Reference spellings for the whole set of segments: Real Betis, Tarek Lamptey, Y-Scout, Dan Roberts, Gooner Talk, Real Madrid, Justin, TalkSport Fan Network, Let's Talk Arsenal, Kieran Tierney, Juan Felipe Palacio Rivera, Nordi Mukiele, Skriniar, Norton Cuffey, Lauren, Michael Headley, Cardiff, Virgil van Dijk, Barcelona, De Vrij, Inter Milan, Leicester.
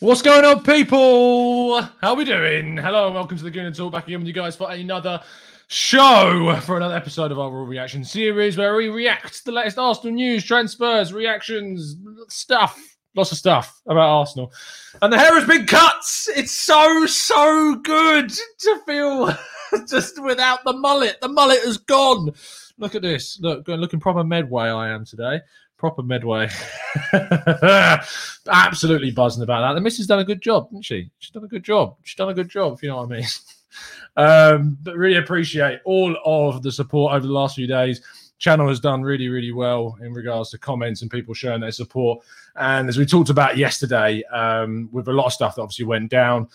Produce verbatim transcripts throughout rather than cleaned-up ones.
What's going on, people? How are we doing? Hello and welcome to the Gooner Talk. Back again with you guys for another show, for another episode of our Royal Reaction series where we react to the latest Arsenal news, transfers, reactions, stuff. Lots of stuff about Arsenal. And the hair has been cut. It's so, so good to feel just without the mullet. The mullet is gone. Look at this. Look, looking proper Medway I am today. Proper Medway. Absolutely buzzing about that. The missus done a good job, didn't she? She's done a good job. She's done a good job, if you know what I mean. um, but really appreciate all of the support over the last few days. Channel has done really, really well in regards to comments and people showing their support. And as we talked about yesterday, um, with a lot of stuff that obviously went down,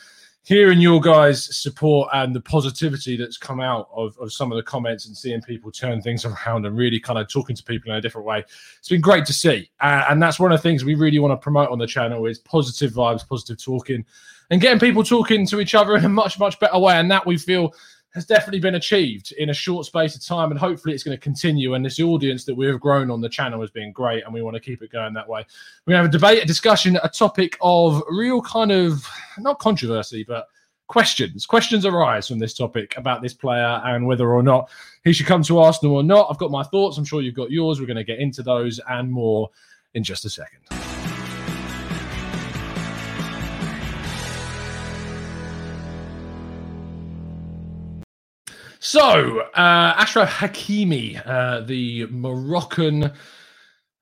hearing your guys' support and the positivity that's come out of, of some of the comments and seeing people turn things around and really kind of talking to people in a different way, it's been great to see. Uh, and that's one of the things we really want to promote on the channel is positive vibes, positive talking, and getting people talking to each other in a much, much better way. And that we feel has definitely been achieved in a short space of time, and hopefully it's going to continue. And this audience that we have grown on the channel has been great, and we want to keep it going that way. We have a debate, a discussion, a topic of real kind of, not controversy, but questions. Questions arise from this topic about this player and whether or not he should come to Arsenal or not. I've got my thoughts. I'm sure you've got yours. We're going to get into those and more in just a second. So, uh, Ashraf Hakimi, uh, the Moroccan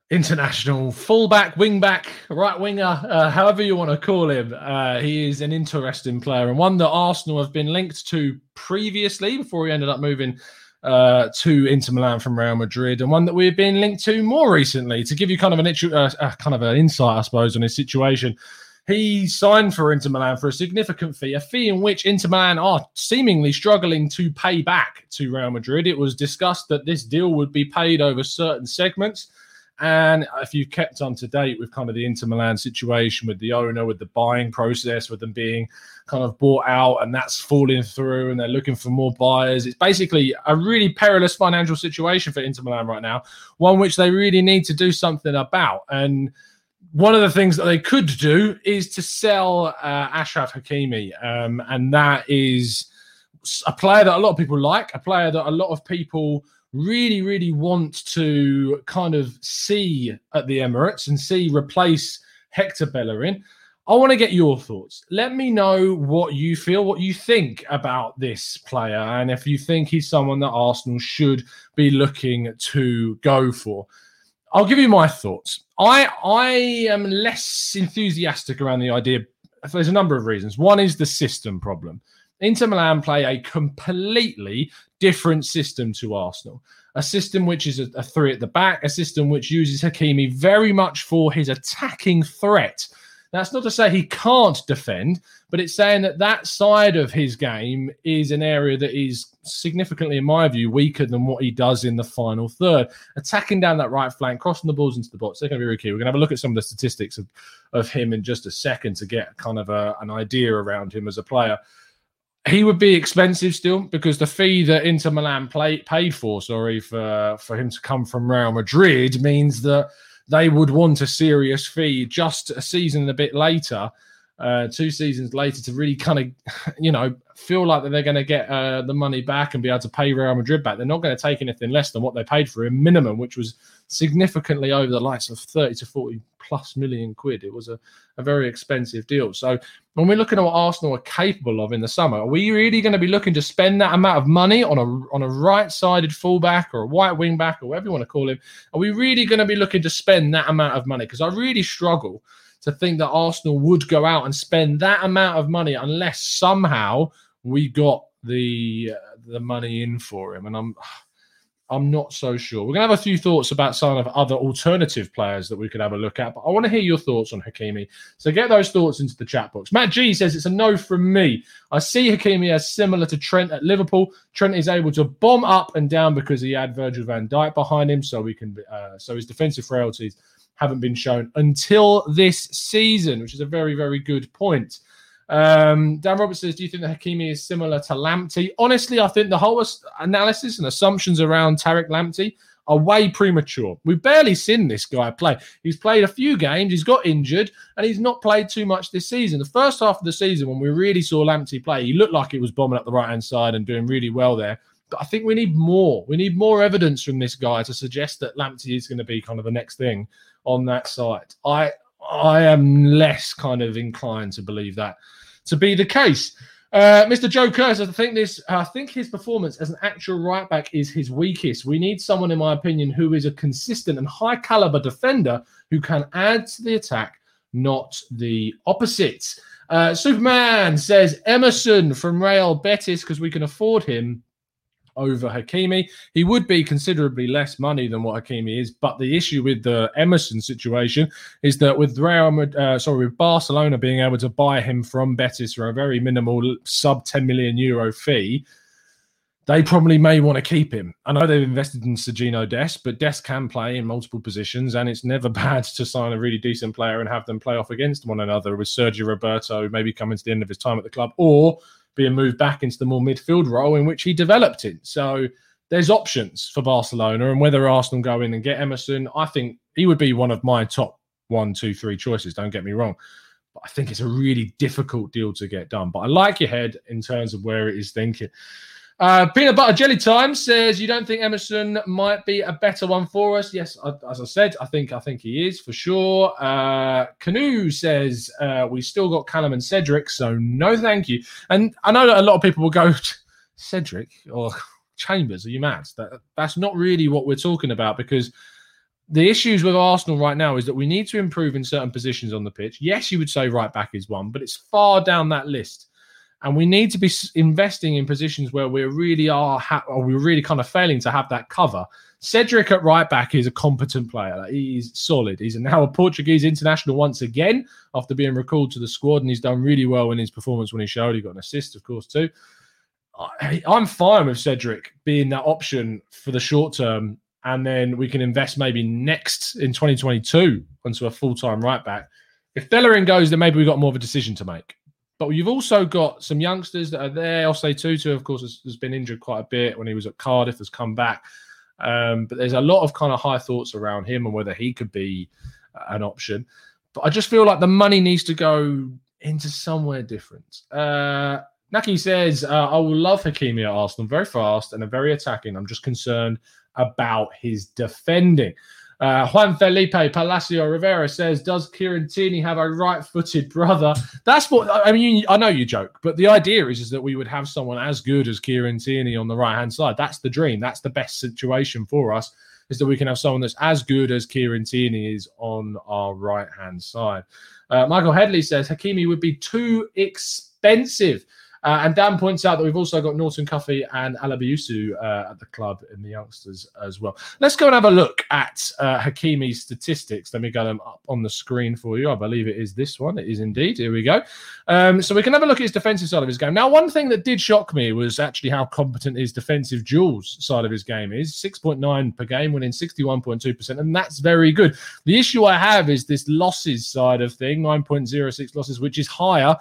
international fullback, wingback, right winger, uh, however you want to call him. Uh, he is an interesting player and one that Arsenal have been linked to previously before he ended up moving uh, to Inter Milan from Real Madrid, and one that we've been linked to more recently. To give you kind of an itch- uh, uh, kind of an insight, I suppose, on his situation. He signed for Inter Milan for a significant fee, a fee in which Inter Milan are seemingly struggling to pay back to Real Madrid. It was discussed that this deal would be paid over certain segments. And if you've kept on to date with kind of the Inter Milan situation with the owner, with the buying process, with them being kind of bought out and that's falling through and they're looking for more buyers. It's basically a really perilous financial situation for Inter Milan right now, one which they really need to do something about. And one of the things that they could do is to sell uh, Ashraf Hakimi, um, and that is a player that a lot of people like, a player that a lot of people really, really want to kind of see at the Emirates and see replace Hector Bellerin. I want to get your thoughts. Let me know what you feel, what you think about this player, and if you think he's someone that Arsenal should be looking to go for. I'll give you my thoughts. I I am less enthusiastic around the idea. There's a number of reasons. One is the system problem. Inter Milan play a completely different system to Arsenal. A system which is a, a three at the back, a system which uses Hakimi very much for his attacking threat. That's not to say he can't defend, but it's saying that that side of his game is an area that is significantly, in my view, weaker than what he does in the final third. Attacking down that right flank, crossing the balls into the box, they're going to be really key. We're going to have a look at some of the statistics of, of him in just a second to get kind of a, an idea around him as a player. He would be expensive still because the fee that Inter Milan play, pay for, sorry, for, for him to come from Real Madrid means that they would want a serious fee just a season and a bit later, uh, two seasons later, to really kind of, you know, feel like that they're going to get uh, the money back and be able to pay Real Madrid back. They're not going to take anything less than what they paid for him minimum, which was significantly over the likes of thirty to forty plus million quid. It was a, a very expensive deal. So when we're looking at what Arsenal are capable of in the summer, are we really going to be looking to spend that amount of money on a on a right-sided fullback or a white wing-back or whatever you want to call him? Are we really going to be looking to spend that amount of money? Because I really struggle to think that Arsenal would go out and spend that amount of money unless somehow we got the uh, the money in for him. And I'm... I'm not so sure. We're going to have a few thoughts about some of other alternative players that we could have a look at, but I want to hear your thoughts on Hakimi. So get those thoughts into the chat box. Matt G says, it's a no from me. I see Hakimi as similar to Trent at Liverpool. Trent is able to bomb up and down because he had Virgil van Dijk behind him, so we can. Uh, so his defensive frailties haven't been shown until this season, which is a very, very good point. Um, Dan Roberts says, do you think that Hakimi is similar to Lamptey? Honestly, I think the whole analysis and assumptions around Tarek Lamptey are way premature. We've barely seen this guy play. He's played a few games, he's got injured, and he's not played too much this season. The first half of the season, when we really saw Lamptey play, he looked like he was bombing up the right-hand side and doing really well there. But I think we need more. We need more evidence from this guy to suggest that Lamptey is going to be kind of the next thing on that side. I... I am less kind of inclined to believe that to be the case. Uh, Mister Joe Kerr says, I think this, I think his performance as an actual right back is his weakest. We need someone, in my opinion, who is a consistent and high caliber defender who can add to the attack, not the opposite. Uh, Superman says, Emerson from Real Betis, because we can afford him over Hakimi. He would be considerably less money than what Hakimi is, but the issue with the Emerson situation is that with Real, uh, sorry, with Barcelona being able to buy him from Betis for a very minimal sub ten million euro fee, they probably may want to keep him. I know they've invested in Sergino Dest, but Dest can play in multiple positions, and it's never bad to sign a really decent player and have them play off against one another, with Sergio Roberto maybe coming to the end of his time at the club, or being moved back into the more midfield role in which he developed it. So there's options for Barcelona, and whether Arsenal go in and get Emerson, I think he would be one of my top one, two, three choices, don't get me wrong. But I think it's a really difficult deal to get done. But I like your head in terms of where it is thinking. Uh, Peanut Butter Jelly Time says, you don't think Emerson might be a better one for us? Yes, I, as I said, I think I think he is for sure. Uh, Canoe says, uh, we still got Callum and Cedric, so no thank you. And I know that a lot of people will go, Cedric or Chambers, are you mad? That, that's not really what we're talking about, because the issues with Arsenal right now is that we need to improve in certain positions on the pitch. Yes, you would say right back is one, but it's far down that list. And we need to be investing in positions where we really are, ha- or we're really kind of failing to have that cover. Cedric at right back is a competent player. Like, he's solid. He's now a Portuguese international once again after being recalled to the squad, and he's done really well in his performance when he showed. He got an assist, of course, too. I, I'm fine with Cedric being that option for the short term, and then we can invest maybe next in twenty twenty-two onto a full-time right back. If Bellerin goes, then maybe we've got more of a decision to make. But you've also got some youngsters that are there. Ossei Tutu, of course, has, has been injured quite a bit when he was at Cardiff, has come back. Um, but there's a lot of kind of high thoughts around him and whether he could be an option. But I just feel like the money needs to go into somewhere different. Uh, Naki says, uh, I will love Hakimi at Arsenal. Very fast and very attacking. I'm just concerned about his defending. Uh, Juan Felipe Palacio Rivera says, does Kieran Tierney have a right-footed brother? That's what, I mean, I know you joke, but the idea is, is that we would have someone as good as Kieran Tierney on the right-hand side. That's the dream. That's the best situation for us, is that we can have someone that's as good as Kieran Tierney is on our right-hand side. Uh, Michael Headley says, Hakimi would be too expensive. Uh, and Dan points out that we've also got Norton Cuffey and Alabiyusu uh, at the club in the youngsters as well. Let's go and have a look at uh, Hakimi's statistics. Let me get them up on the screen for you. I believe it is this one. It is indeed. Here we go. Um, so we can have a look at his defensive side of his game. Now, one thing that did shock me was actually how competent his defensive duels side of his game is. six point nine per game, winning sixty-one point two percent, and that's very good. The issue I have is this losses side of thing, nine point zero six losses, which is higher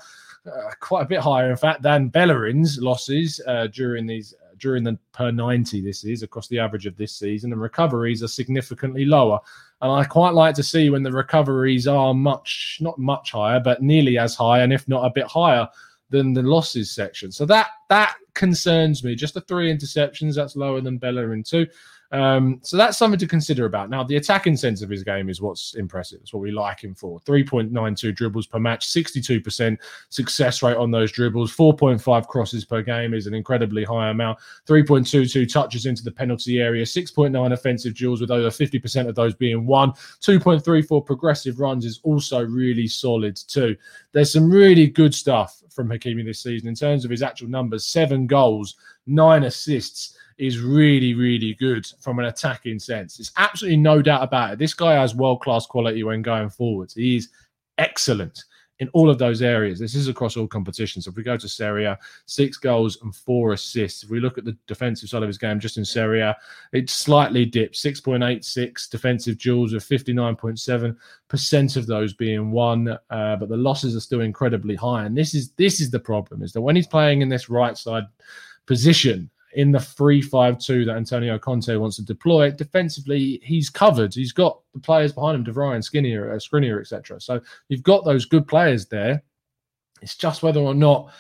uh, quite a bit higher, in fact, than Bellerin's losses uh, during these uh, during the per ninety this is across the average of this season, and recoveries are significantly lower. And I quite like to see when the recoveries are much, not much higher, but nearly as high, and if not a bit higher than the losses section. So that that concerns me. Just the three interceptions, that's lower than Bellerin too. Um, so that's something to consider about. Now, the attacking sense of his game is what's impressive. That's what we like him for. three point nine two dribbles per match, sixty-two percent success rate on those dribbles. four point five crosses per game is an incredibly high amount. three point two two touches into the penalty area. six point nine offensive duels, with over fifty percent of those being won. two point three four progressive runs is also really solid too. There's some really good stuff from Hakimi this season in terms of his actual numbers. Seven goals, nine assists. Is really, really good from an attacking sense. There's absolutely no doubt about it. This guy has world-class quality when going forwards. He is excellent in all of those areas. This is across all competitions. If we go to Serie A, six goals and four assists. If we look at the defensive side of his game just in Serie A, it slightly dipped. six point eight six defensive duels, with fifty-nine point seven percent of those being won, uh, but the losses are still incredibly high. And this is this is the problem, is that when he's playing in this right side position, in the three five two that Antonio Conte wants to deploy, defensively, he's covered. He's got the players behind him, De Vrij and Skinnier, uh, Skriniar, et cetera. So you've got those good players there. It's just whether or not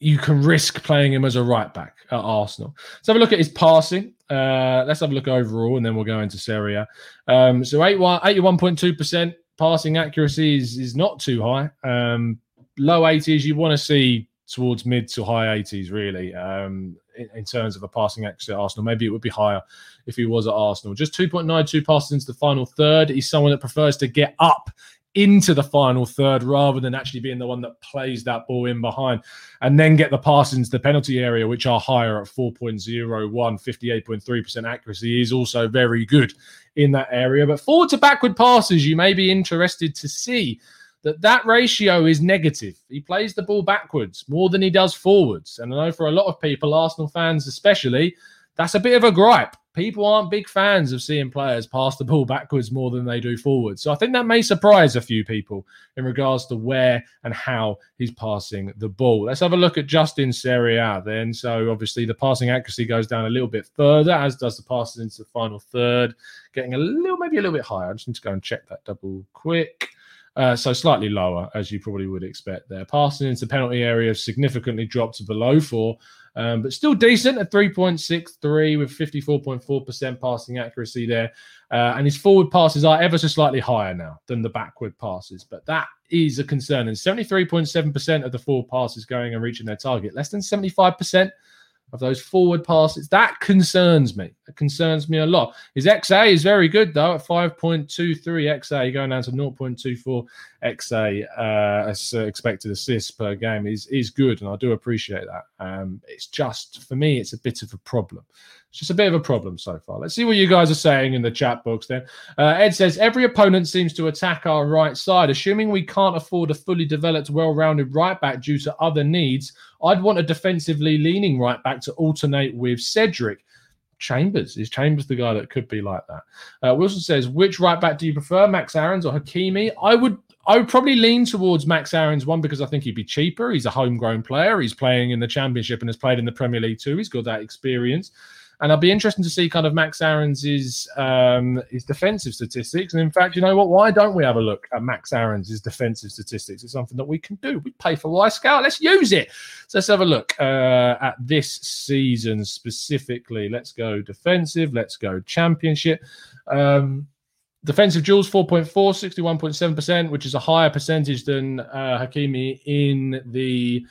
you can risk playing him as a right-back at Arsenal. Let's have a look at his passing. Uh, let's have a look overall, and then we'll go into Serie A. Um, so eighty-one point two percent passing accuracy is, is not too high. Um, low eighties, you want to see towards mid to high eighties, really, um, in, in terms of a passing accuracy at Arsenal. Maybe it would be higher if he was at Arsenal. Just two point nine two passes into the final third. He's someone that prefers to get up into the final third rather than actually being the one that plays that ball in behind and then get the passes into the penalty area, which are higher at four point oh one. fifty-eight point three percent accuracy is also very good in that area. But forward to backward passes, you may be interested to see that that ratio is negative. He plays the ball backwards more than he does forwards. And I know for a lot of people, Arsenal fans especially, that's a bit of a gripe. People aren't big fans of seeing players pass the ball backwards more than they do forwards. So I think that may surprise a few people in regards to where and how he's passing the ball. Let's have a look at Justin Serie A then. So obviously the passing accuracy goes down a little bit further, as does the passes into the final third, getting a little, maybe a little bit higher. I just need to go and check that double quick. Uh, so slightly lower, as you probably would expect there. Passing into penalty area significantly dropped to below four, um, but still decent at three point six three with fifty-four point four percent passing accuracy there. Uh, and his forward passes are ever so slightly higher now than the backward passes. But that is a concern. And seventy-three point seven percent of the forward passes going and reaching their target. Less than seventy-five percent of those forward passes. That concerns me. It concerns me a lot. His X A is very good, though, at five point two three X A, going down to zero point two four X A uh, as expected assists per game is, is good, and I do appreciate that. Um, it's just, for me, it's a bit of a problem. It's just a bit of a problem so far. Let's see what you guys are saying in the chat box then. Uh, Ed says, every opponent seems to attack our right side. Assuming we can't afford a fully developed, well-rounded right-back due to other needs, I'd want a defensively leaning right-back to alternate with Cedric. Chambers. Is Chambers the guy that could be like that? Uh, Wilson says, which right-back do you prefer, Max Aarons or Hakimi? I would... I would probably lean towards Max Aarons, one, because I think he'd be cheaper. He's a homegrown player. He's playing in the Championship and has played in the Premier League too. He's got that experience. And I'll be interested to see kind of Max Aarons' um, his defensive statistics. And in fact, you know what? Why don't we have a look at Max Aarons' defensive statistics? It's something that we can do. We pay for Y-Scout. Let's use it. So let's have a look uh, at this season specifically. Let's go defensive. Let's go Championship. Um Defensive duels, four point four, sixty-one point seven percent, which is a higher percentage than uh, Hakimi in the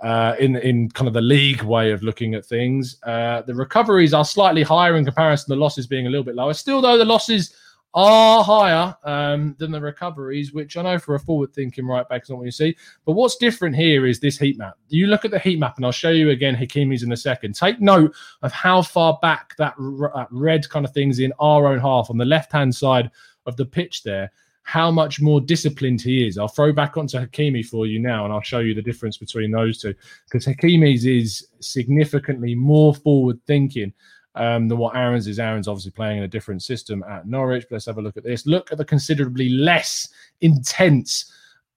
uh, in in kind of the league way of looking at things. Uh, the recoveries are slightly higher in comparison to the losses being a little bit lower. Still, though, the losses are higher um, than the recoveries, which I know for a forward-thinking right-back is not what you see. But what's different here is this heat map. You look at the heat map, and I'll show you again Hakimi's in a second. Take note of how far back that r- red kind of thing's in our own half on the left-hand side of the pitch there, how much more disciplined he is. I'll throw back onto Hakimi for you now, and I'll show you the difference between those two, because Hakimi's is significantly more forward-thinking Um, than what Aarons is. Aarons obviously playing in a different system at Norwich. But let's have a look at this. Look at the considerably less intense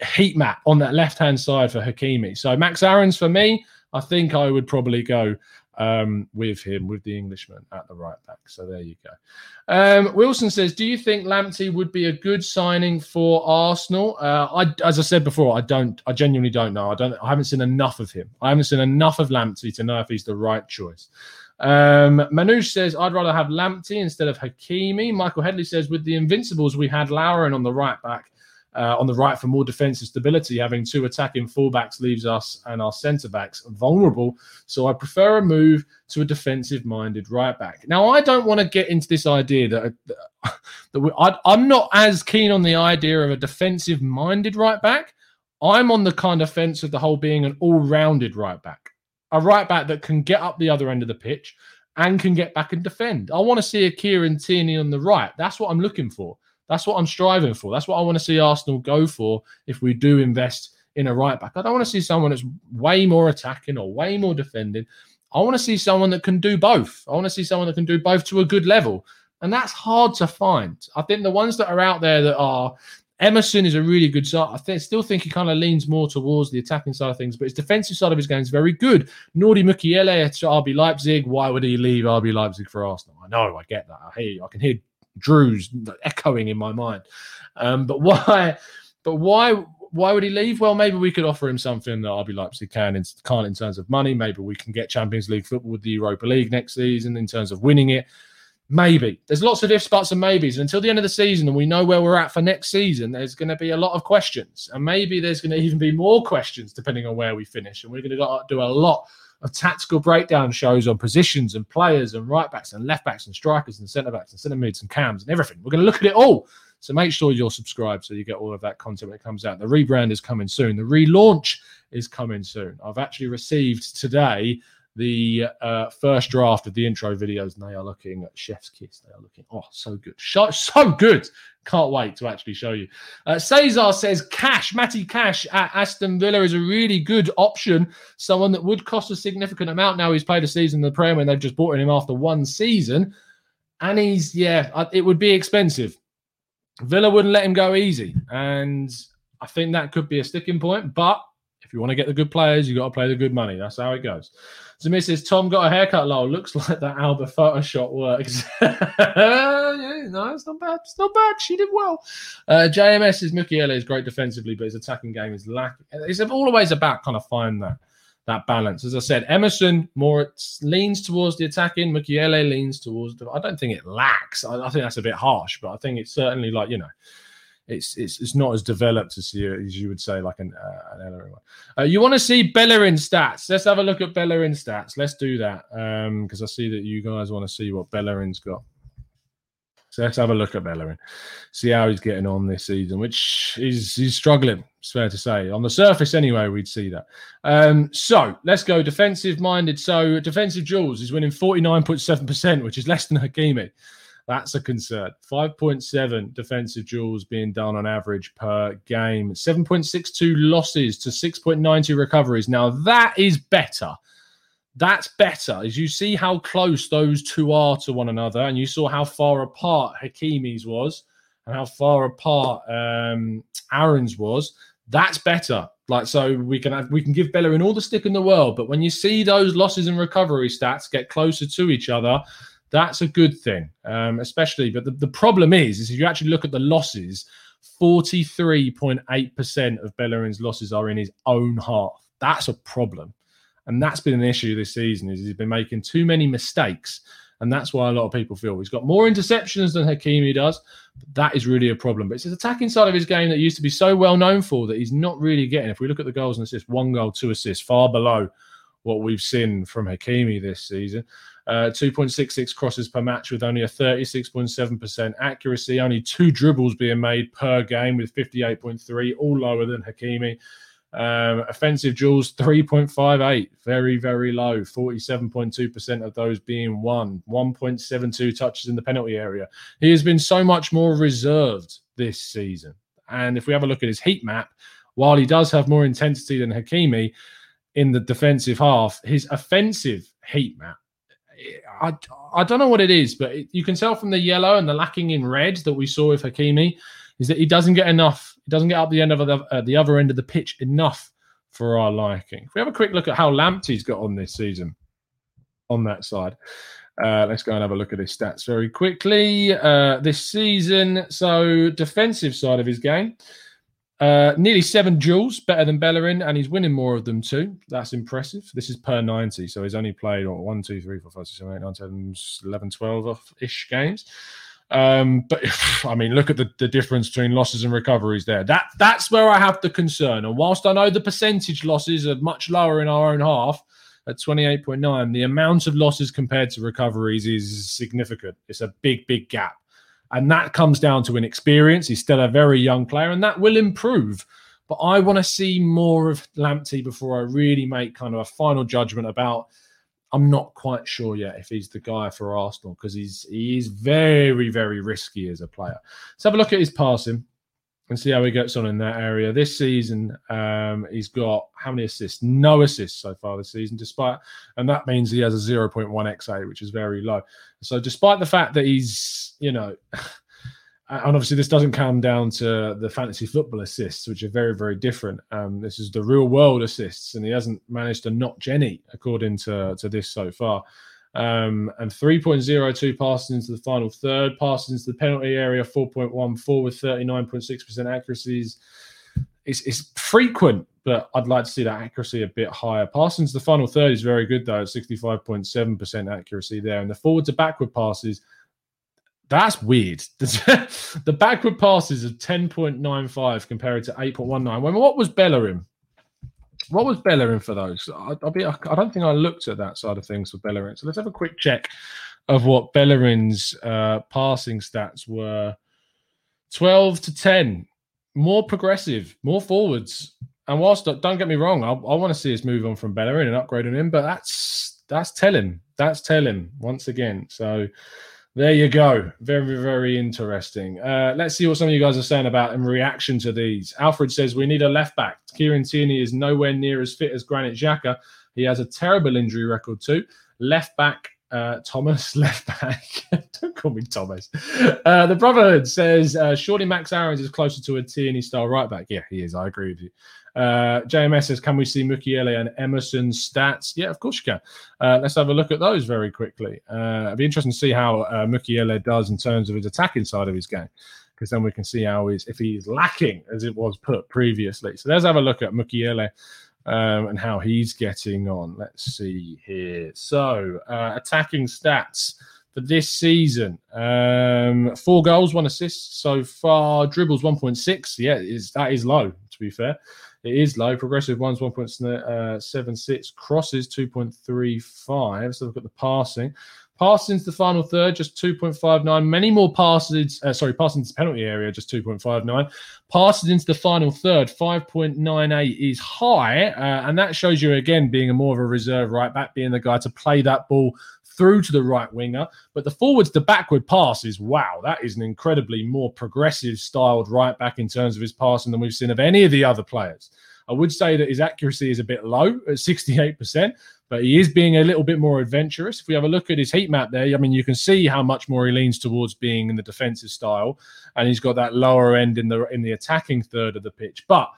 heat map on that left-hand side for Hakimi. So Max Aarons for me, I think I would probably go um, with him, with the Englishman at the right back. So there you go. Um, Wilson says, do you think Lamptey would be a good signing for Arsenal? Uh, I, as I said before, I don't, I genuinely don't know. I don't, I haven't seen enough of him. I haven't seen enough of Lamptey to know if he's the right choice. Um, Manoush says, I'd rather have Lamptey instead of Hakimi. Michael Headley says, with the Invincibles, we had Lauren on the right back. Uh, on the right for more defensive stability, having two attacking fullbacks leaves us and our centre-backs vulnerable, so I prefer a move to a defensive-minded right-back. Now, I don't want to get into this idea that, that we, I, I'm not as keen on the idea of a defensive-minded right-back. I'm on the kind of fence of the whole being an all-rounded right-back, a right-back that can get up the other end of the pitch and can get back and defend. I want to see a Kieran Tierney on the right. That's what I'm looking for. That's what I'm striving for. That's what I want to see Arsenal go for if we do invest in a right-back. I don't want to see someone that's way more attacking or way more defending. I want to see someone that can do both. I want to see someone that can do both to a good level. And that's hard to find. I think the ones that are out there that are... Emerson is a really good start. I th- still think he kind of leans more towards the attacking side of things, but his defensive side of his game is very good. Nordi Mukiele at R B Leipzig. Why would he leave R B Leipzig for Arsenal? I know, I get that. I hear, I can hear Drew's echoing in my mind, um, but why? But why? Why would he leave? Well, maybe we could offer him something that R B Leipzig can in, can't in terms of money. Maybe we can get Champions League football with the Europa League next season in terms of winning it. Maybe there's lots of ifs, buts, and maybes. And until the end of the season, and we know where we're at for next season, there's going to be a lot of questions, and maybe there's going to even be more questions depending on where we finish. And we're going to do a lot of tactical breakdown shows on positions and players and right-backs and left-backs and strikers and centre-backs and centre-mids and cams and everything. We're going to look at it all. So make sure you're subscribed so you get all of that content when it comes out. The rebrand is coming soon. The relaunch is coming soon. I've actually received today the uh, first draft of the intro videos, and they are looking at chef's kiss. They are looking, oh, so good. So, so good. Can't wait to actually show you. Uh, Cesar says, Cash, Matty Cash at Aston Villa is a really good option. Someone that would cost a significant amount now. He's played a season in the Premier and they've just bought him after one season. And he's, yeah, it would be expensive. Villa wouldn't let him go easy. And I think that could be a sticking point. But if you want to get the good players, you got to play the good money. That's how it goes. So Missus Tom got a haircut, lol. Looks like that Alba Photoshop works. Yeah, no, it's not bad. It's not bad. She did well. Uh, J M S is Mukiele is great defensively, but his attacking game is lacking. It's always about kind of finding that, that balance. As I said, Emerson more leans towards the attacking. Mukiele leans towards the... I don't think it lacks. I, I think that's a bit harsh, but I think it's certainly like, you know, It's it's it's not as developed as you, as you would say, like an uh, an Ellery one. Uh, you want to see Bellerin stats? Let's have a look at Bellerin stats. Let's do that because um, I see that you guys want to see what Bellerin's got. So let's have a look at Bellerin, see how he's getting on this season, which is he's struggling. It's fair to say on the surface anyway. We'd see that. Um, so let's go defensive minded. So defensive duels is winning forty-nine point seven percent, which is less than Hakimi. That's a concern. five point seven defensive duels being done on average per game. seven point six two losses to six point nine two recoveries. Now, that is better. That's better. As you see how close those two are to one another, and you saw how far apart Hakimi's was and how far apart um, Aarons was, that's better. Like, so we can have, we can give Bellerin all the stick in the world, but when you see those losses and recovery stats get closer to each other, that's a good thing, um, especially. But the, the problem is, is if you actually look at the losses, forty-three point eight percent of Bellerin's losses are in his own half. That's a problem. And that's been an issue this season, is he's been making too many mistakes. And that's why a lot of people feel he's got more interceptions than Hakimi does. But that is really a problem. But it's his attacking side of his game that he used to be so well known for that he's not really getting. If we look at the goals and assists, one goal, two assists, far below what we've seen from Hakimi this season. Uh, two point six six crosses per match with only a thirty-six point seven percent accuracy. Only two dribbles being made per game with fifty-eight point three, all lower than Hakimi. Um, offensive duels, three point five eight. Very, very low. forty-seven point two percent of those being won. one point seven two touches in the penalty area. He has been so much more reserved this season. And if we have a look at his heat map, while he does have more intensity than Hakimi in the defensive half, his offensive heat map, I, I don't know what it is, but it, you can tell from the yellow and the lacking in red that we saw with Hakimi, is that he doesn't get enough. He doesn't get up the end of the, uh, the other end of the pitch enough for our liking. If we have a quick look at how Lamptey's got on this season on that side. Uh, let's go and have a look at his stats very quickly uh, this season. So defensive side of his game, uh, nearly seven duels, better than Bellerin, and he's winning more of them too. That's impressive. This is per ninety, so he's only played what, one, two, three, four, five, six, seven, eight, nine, ten, eleven, twelve-ish games. Um, but, I mean, look at the, the difference between losses and recoveries there. That That's where I have the concern. And whilst I know the percentage losses are much lower in our own half, at twenty-eight point nine, the amount of losses compared to recoveries is significant. It's a big, big gap. And that comes down to inexperience. He's still a very young player, and that will improve. But I want to see more of Lamptey before I really make kind of a final judgment about... I'm not quite sure yet if he's the guy for Arsenal, because he's he is very, very risky as a player. Let's have a look at his passing and see how he gets on in that area. This season, um, he's got how many assists? No assists so far this season, despite, and that means he has a zero point one X A, which is very low. So despite the fact that he's, you know, and obviously this doesn't come down to the fantasy football assists, which are very, very different. Um, this is the real world assists, and he hasn't managed to notch any, according to, to this so far. Um, and three point oh two passes into the final third, passes into the penalty area, four point one four with thirty-nine point six percent accuracies. It's, it's frequent, but I'd like to see that accuracy a bit higher. Passing to the final third is very good, though, at sixty-five point seven percent accuracy there. And the forward to backward passes, that's weird. The, the backward passes of ten point nine five compared to eight point one nine. When, what was Bellerin? What was Bellerin for those? I, I'll be, I don't think I looked at that side of things for Bellerin. So let's have a quick check of what Bellerin's uh, passing stats were. twelve to ten. More progressive, more forwards. And whilst, don't get me wrong, I, I want to see us move on from Bellerin and upgrade on him, but that's, that's telling. That's telling once again. So there you go. Very, very interesting. Uh, let's see what some of you guys are saying about in reaction to these. Alfred says, we need a left-back. Kieran Tierney is nowhere near as fit as Granit Xhaka. He has a terrible injury record too. Left-back, uh, Thomas. Left-back. Don't call me Thomas. Uh, the Brotherhood says, uh, surely Max Aarons is closer to a Tierney-style right-back. Yeah, he is. I agree with you. Uh, J M S says, can we see Mukiele and Emerson's stats? Yeah, of course you can. Uh, let's have a look at those very quickly. Uh, it'd be interesting to see how uh, Mukiele does in terms of his attacking side of his game, because then we can see how he's, if he's lacking, as it was put previously. So let's have a look at Mukiele um, and how he's getting on. Let's see here. So uh, attacking stats for this season, um, four goals, one assist so far. Dribbles, one point six. Yeah, it is, that is low, to be fair. It is low. Progressive ones, one point seven six. Crosses, two point three five. So look at the passing. Passing to the final third, just two point five nine. Many more passes. Uh, sorry, passing to the penalty area, just two point five nine. Passes into the final third, five point nine eight is high. Uh, and that shows you, again, being a more of a reserve right back, being the guy to play that ball through to the right winger. But the forwards to backward passes, wow, that is an incredibly more progressive styled right back in terms of his passing than we've seen of any of the other players. I would say that his accuracy is a bit low at sixty-eight percent, but he is being a little bit more adventurous. If we have a look at his heat map there, I mean, you can see how much more he leans towards being in the defensive style, and he's got that lower end in the in the attacking third of the pitch. But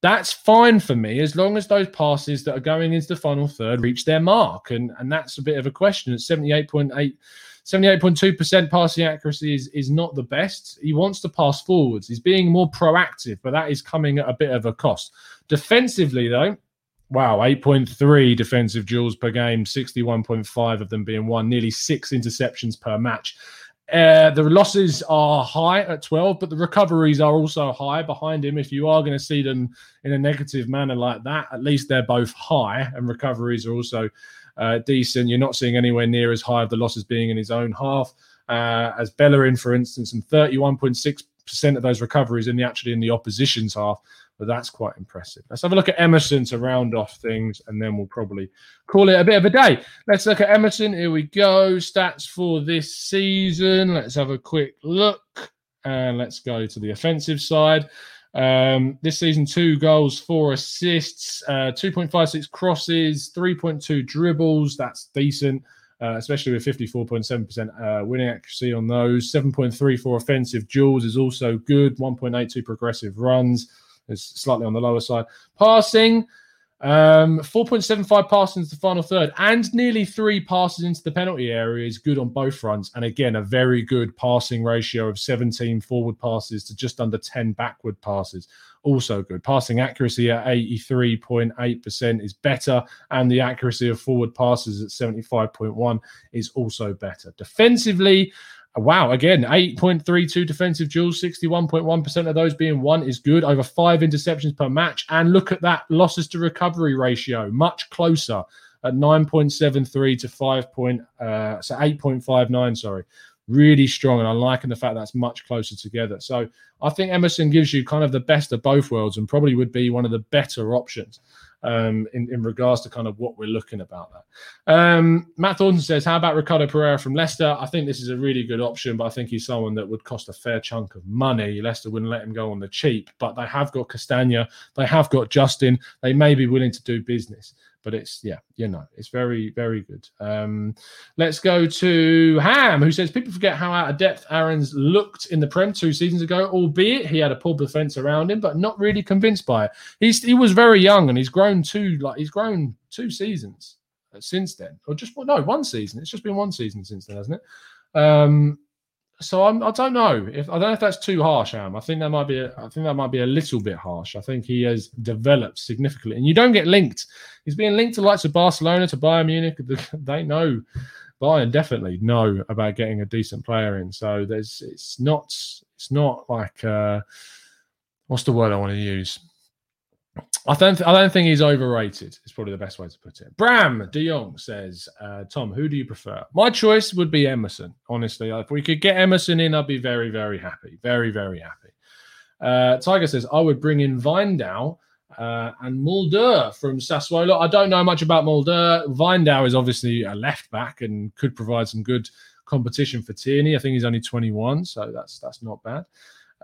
that's fine for me, as long as those passes that are going into the final third reach their mark. And, and that's a bit of a question. At seventy-eight point eight, seventy-eight point two percent passing accuracy is, is not the best. He wants to pass forwards. He's being more proactive, but that is coming at a bit of a cost. Defensively, though, wow, eight point three defensive duels per game, sixty-one point five of them being won, nearly six interceptions per match. Uh, the losses are high at twelve, but the recoveries are also high behind him. If you are going to see them in a negative manner like that, at least they're both high, and recoveries are also uh, decent. You're not seeing anywhere near as high of the losses being in his own half uh, as Bellerin, for instance, and thirty-one point six percent of those recoveries in the, actually in the opposition's half. But that's quite impressive. Let's have a look at Emerson to round off things, and then we'll probably call it a bit of a day. Let's look at Emerson. Here we go. Stats for this season. Let's have a quick look, and let's go to the offensive side. Um, this season, two goals, four assists, uh, two point five six crosses, three point two dribbles. That's decent. uh, especially with fifty-four point seven percent uh, winning accuracy on those. seven point three four offensive duels is also good. one point eight two progressive runs is slightly on the lower side. Passing, um, four point seven five passes into the final third and nearly three passes into the penalty area is good on both fronts. And again, a very good passing ratio of seventeen forward passes to just under ten backward passes. Also good. Passing accuracy at eighty-three point eight percent is better, and the accuracy of forward passes at seventy-five point one is also better. Defensively, wow, again, eight point three two defensive duels, sixty-one point one percent of those being won is good. Over five interceptions per match. And look at that losses to recovery ratio, much closer at nine point seven three to five point, uh, so eight point five nine, sorry. Really strong, and I'm liking the fact that's much closer together. So I think Emerson gives you kind of the best of both worlds and probably would be one of the better options um, in, in regards to kind of what we're looking about that. Um, Matt Thornton says, how about Ricardo Pereira from Leicester? I think this is a really good option, but I think he's someone that would cost a fair chunk of money. Leicester wouldn't let him go on the cheap, but they have got Castagna. They have got Justin. They may be willing to do business. But it's, yeah, you know, it's very, very good. Um, let's go to Ham, who says, people forget how out of depth Aarons looked in the Prem two seasons ago, albeit he had a poor defence around him, but not really convinced by it. He's, he was very young, and he's grown two, like he's grown two seasons since then. Or just, well, no, one season. It's just been one season since then, hasn't it? Um, so I'm, I don't know. If I don't know if that's too harsh, Ham. I think that might be. A, I think that might be a little bit harsh. I think he has developed significantly, and you don't get linked. He's being linked to the likes of Barcelona, to Bayern Munich. They know Bayern definitely know about getting a decent player in. So there's. It's not. It's not like. Uh, what's the word I want to use? I don't. Th- I don't think he's overrated. It's probably the best way to put it. Bram De Jong says, uh, "Tom, who do you prefer?" My choice would be Emerson. Honestly, if we could get Emerson in, I'd be very, very happy. Very, very happy. Uh, Tiger says, "I would bring in Vindau uh, and Mulder from Sassuolo." I don't know much about Mulder. Vindau is obviously a left back and could provide some good competition for Tierney. I think he's only twenty-one, so that's that's not bad.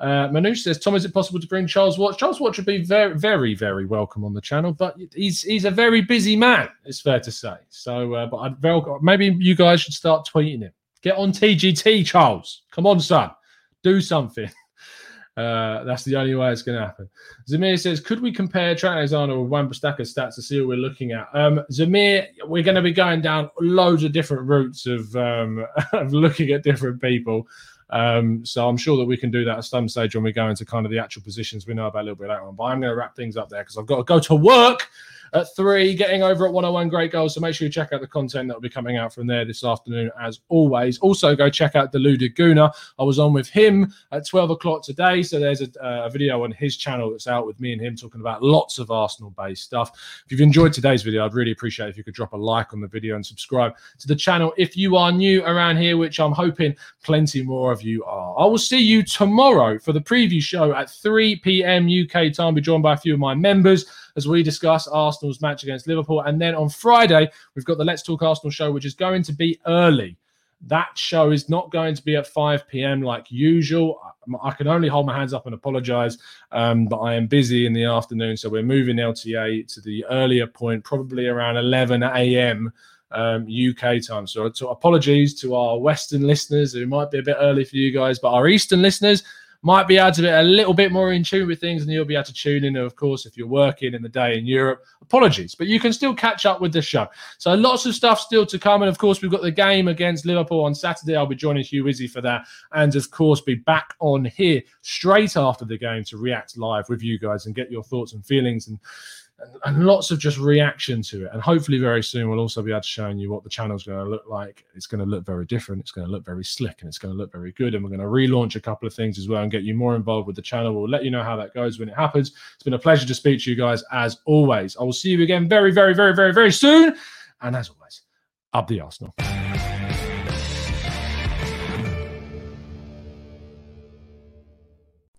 Uh, Manu says, Tom, is it possible to bring Charles Watch? Charles Watch would be very, very, very welcome on the channel, but he's he's a very busy man, it's fair to say. So, uh, but I'd very, maybe you guys should start tweeting him. Get on T G T, Charles. Come on, son. Do something. Uh, that's the only way it's going to happen. Zamir says, could we compare Trent Alexander with Wan-Bissaka's stats to see what we're looking at? Um, Zamir, we're going to be going down loads of different routes of, um, of looking at different people. Um, so I'm sure that we can do that at some stage when we go into kind of the actual positions we know about a little bit later on. But I'm going to wrap things up there because I've got to go to work at three, getting over at one oh one Great Goals. So make sure you check out the content that will be coming out from there this afternoon, as always. Also, go check out Deluded Gooner. I was on with him at twelve o'clock today. So there's a, uh, a video on his channel that's out with me and him talking about lots of Arsenal-based stuff. If you've enjoyed today's video, I'd really appreciate it if you could drop a like on the video and subscribe to the channel if you are new around here, which I'm hoping plenty more of you are. I will see you tomorrow for the preview show at three p.m. U K time. I'll be joined by a few of my members as we discuss Arsenal's match against Liverpool. And then on Friday, we've got the Let's Talk Arsenal show, which is going to be early. That show is not going to be at five p.m. like usual. I can only hold my hands up and apologise, um, but I am busy in the afternoon. So we're moving L T A to the earlier point, probably around eleven a.m. Um, U K time. So, so apologies to our Western listeners. It might be a bit early for you guys, but our Eastern listeners might be able to be a little bit more in tune with things, and you'll be able to tune in, of course, if you're working in the day in Europe. Apologies, but you can still catch up with the show. So lots of stuff still to come. And, of course, we've got the game against Liverpool on Saturday. I'll be joining Hugh Izzy for that. And, of course, be back on here straight after the game to react live with you guys and get your thoughts and feelings and and lots of just reaction to it. And hopefully very soon we'll also be able to show you what the channel's going to look like. It's going to look very different. It's going to look very slick, and it's going to look very good. And we're going to relaunch a couple of things as well and get you more involved with the channel. We'll let you know how that goes when it happens. It's been a pleasure to speak to you guys as always. I will see you again very, very, very, very, very soon. And as always, up the Arsenal.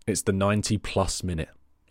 It's the ninety plus minute.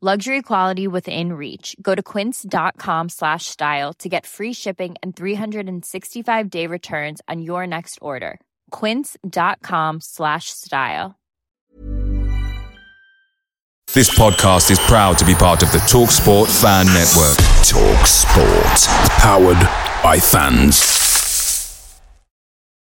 Luxury quality within reach. Go to quince.com slash style to get free shipping and three sixty-five day returns on your next order. Quince.com slash style. This podcast is proud to be part of the TalkSport Fan Network. TalkSport. Powered by fans.